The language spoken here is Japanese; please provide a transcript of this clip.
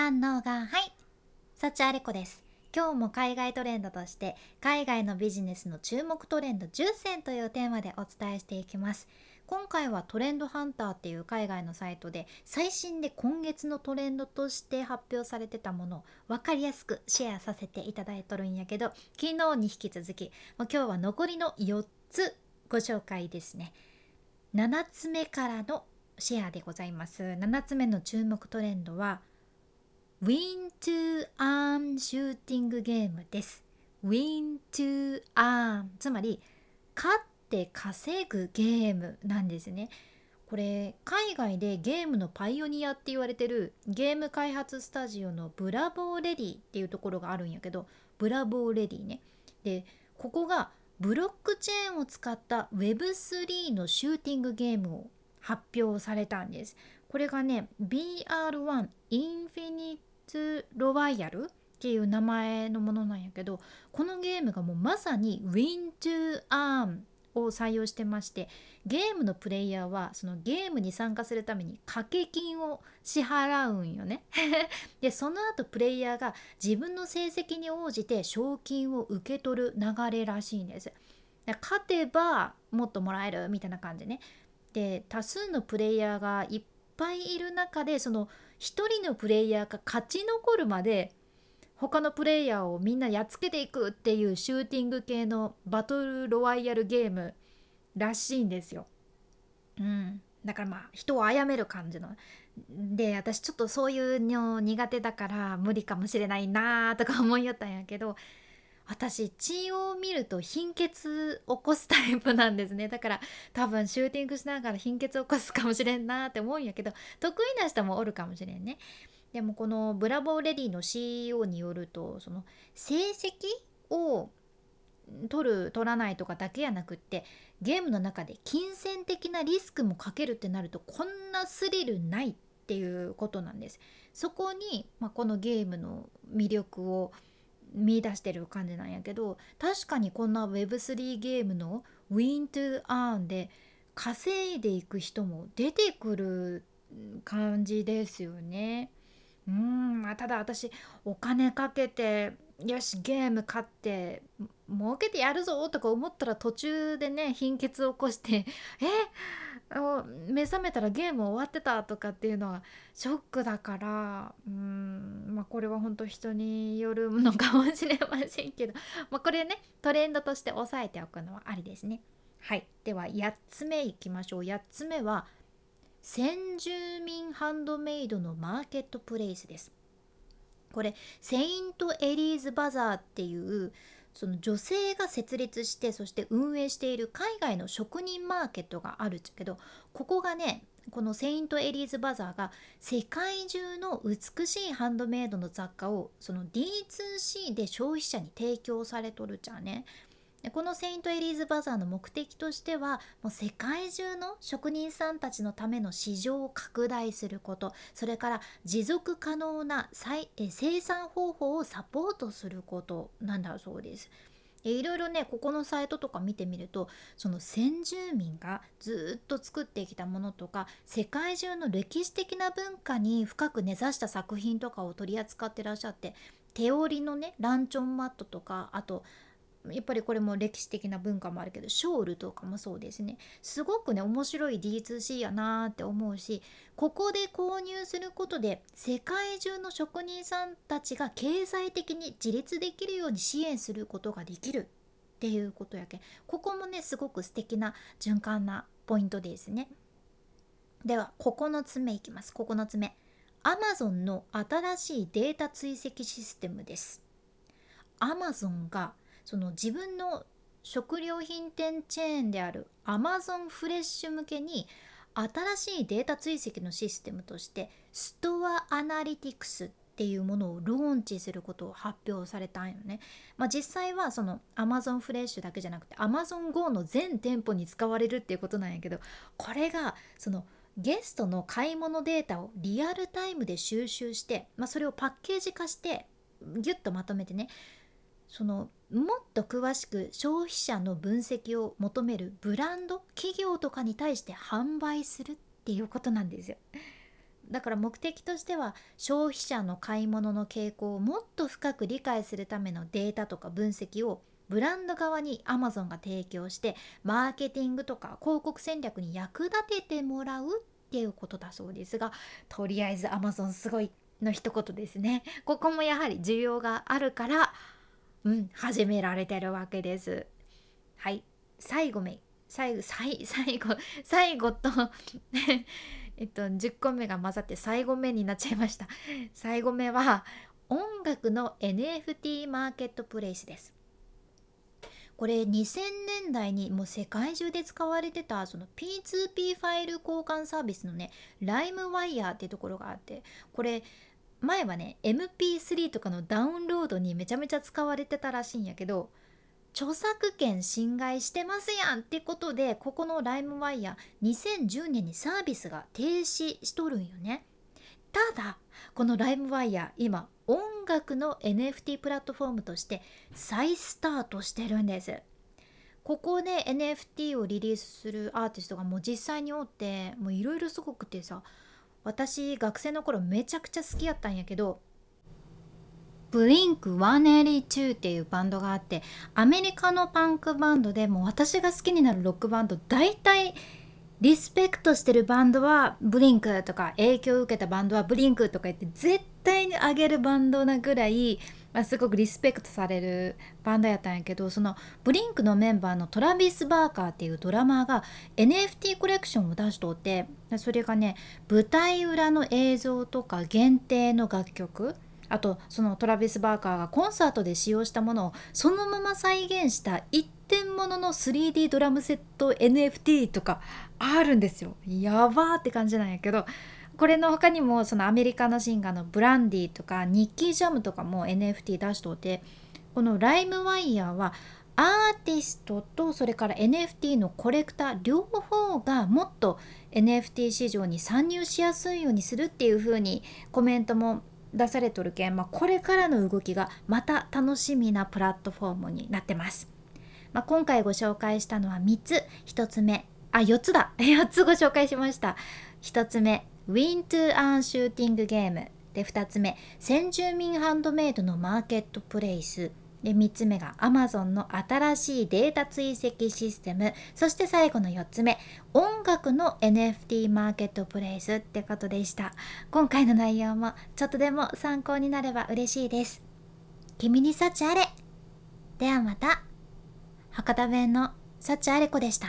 さんのがはい、幸あれ子です。今日も海外トレンドとして海外のビジネスの注目トレンド10選というテーマでお伝えしていきます。今回はトレンドハンターっていう海外のサイトで最新で今月のトレンドとして発表されてたものを分かりやすくシェアさせていただいとるんやけど、昨日に引き続き今日は残りの4つご紹介ですね。7つ目からのシェアでございます。7つ目の注目トレンドはウィントゥーアームシューティングゲームです。ウィントゥーアーム、つまり勝って稼ぐゲームなんですね。これ海外でゲームのパイオニアって言われてるゲーム開発スタジオのブラボーレディっていうところがあるんやけど、ブラボーレディね。で、ここがブロックチェーンを使った Web3 のシューティングゲームを発表されたんです。これがね BR1 インフィニットロワイヤルっていう名前のものなんやけど、このゲームがもうまさに Win to Earn を採用してまして、ゲームのプレイヤーはそのゲームに参加するために掛け金を支払うんよねでその後プレイヤーが自分の成績に応じて賞金を受け取る流れらしいんです。勝てばもっともらえるみたいな感じね。で、多数のプレイヤーがいっぱいいる中で、その一人のプレイヤーが勝ち残るまで他のプレイヤーをみんなやっつけていくっていうシューティング系のバトルロワイヤルゲームらしいんですよ。だから人を殺める感じので、私ちょっとそういうの苦手だから無理かもしれないなとか思いやったんやけど、私血を見ると貧血起こすタイプなんですね。だから多分シューティングしながら貧血起こすかもしれんなって思うんやけど、得意な人もおるかもしれんね。でもこのブラボーレディの CEO によると、その成績を取らないとかだけやなくって、ゲームの中で金銭的なリスクもかけるってなるとこんなスリルないっていうことなんです。そこに、このゲームの魅力を見出してる感じなんやけど、確かにこんな Web3 ゲームの Win to Earn で稼いでいく人も出てくる感じですよね。ただ私お金かけてよしゲーム買って儲けてやるぞとか思ったら途中でね貧血を起こして目覚めたらゲーム終わってたとかっていうのはショックだから、これは本当人によるのかもしれませんけど、これねトレンドとして押さえておくのはありですね。はい、では8つ目いきましょう。8つ目は先住民ハンドメイドのマーケットプレイスです。これセイントエリーズバザーっていうその女性が設立して、そして運営している海外の職人マーケットがあるっちゃけど、ここがねこのセイントエリーズバザーが世界中の美しいハンドメイドの雑貨をその D2C で消費者に提供されとるじゃんね。このセイントエリーズバザーの目的としてはもう世界中の職人さんたちのための市場を拡大すること、それから持続可能な生産方法をサポートすることなんだそうです。いろいろねここのサイトとか見てみると、その先住民がずっと作ってきたものとか世界中の歴史的な文化に深く根ざした作品とかを取り扱ってらっしゃって、手織りのねランチョンマットとか、あとやっぱりこれも歴史的な文化もあるけどショールとかもそうですね。すごくね面白い D2C やなーって思うし、ここで購入することで世界中の職人さんたちが経済的に自立できるように支援することができるっていうことやけ、ここもねすごく素敵な循環なポイントですね。では9つ目いきます。9つ目 Amazon の新しいデータ追跡システムです。 Amazon がその自分の食料品店チェーンである Amazon フレッシュ向けに新しいデータ追跡のシステムとしてストアアナリティクスっていうものをローンチすることを発表されたんよね。実際はその Amazon フレッシュだけじゃなくて Amazon Go の全店舗に使われるっていうことなんやけど、これがそのゲストの買い物データをリアルタイムで収集して、それをパッケージ化してギュッとまとめてね、そのもっと詳しく消費者の分析を求めるブランド企業とかに対して販売するっていうことなんですよ。だから目的としては消費者の買い物の傾向をもっと深く理解するためのデータとか分析をブランド側に Amazon が提供してマーケティングとか広告戦略に役立ててもらうっていうことだそうですが、とりあえず Amazon すごいの一言ですね。ここもやはり需要があるから、始められてるわけです。はい、最後と10個目が混ざって最後目になっちゃいました。最後目は音楽の NFT マーケットプレイスです。これ2000年代にもう世界中で使われてたその P2P ファイル交換サービスのね LimeWire ってところがあって、これ前はね MP3 とかのダウンロードにめちゃめちゃ使われてたらしいんやけど、著作権侵害してますやんってことで、ここの LimeWire 2010年にサービスが停止しとるんよね。ただこの LimeWire 今音楽の NFT プラットフォームとして再スタートしてるんです。ここで NFT をリリースするアーティストがもう実際におって、もういろいろすごくてさ、私学生の頃めちゃくちゃ好きやったんやけど、Blink-182 っていうバンドがあって、アメリカのパンクバンドで、もう私が好きになるロックバンド大体リスペクトしてるバンドはブリンクとか、影響を受けたバンドはブリンクとか言って絶対にあげるバンドなぐらい、すごくリスペクトされるバンドやったんやけど、そのブリンクのメンバーのトラビス・バーカーっていうドラマーが NFT コレクションを出しとって、それがね舞台裏の映像とか限定の楽曲、あとそのトラビス・バーカーがコンサートで使用したものをそのまま再現した一点物の 3D ドラムセット NFT とかあるんですよ。やばーって感じなんやけど、これの他にもそのアメリカのシンガーのブランディとかニッキー・ジャムとかも NFT 出しとって、このライムワイヤーはアーティストとそれから NFT のコレクター両方がもっと NFT 市場に参入しやすいようにするっていう風にコメントも出されとるけん、これからの動きがまた楽しみなプラットフォームになってます。今回ご紹介したのは4つご紹介しました。1つ目、ウィン・トゥ・アーン・シューティング・ゲーム。で、2つ目、先住民ハンドメイドのマーケットプレイス。で、3つ目が Amazon の新しいデータ追跡システム。そして最後の4つ目、音楽の NFT マーケットプレイスってことでした。今回の内容もちょっとでも参考になれば嬉しいです。君に幸あれ。ではまた。博多弁の幸あれ子でした。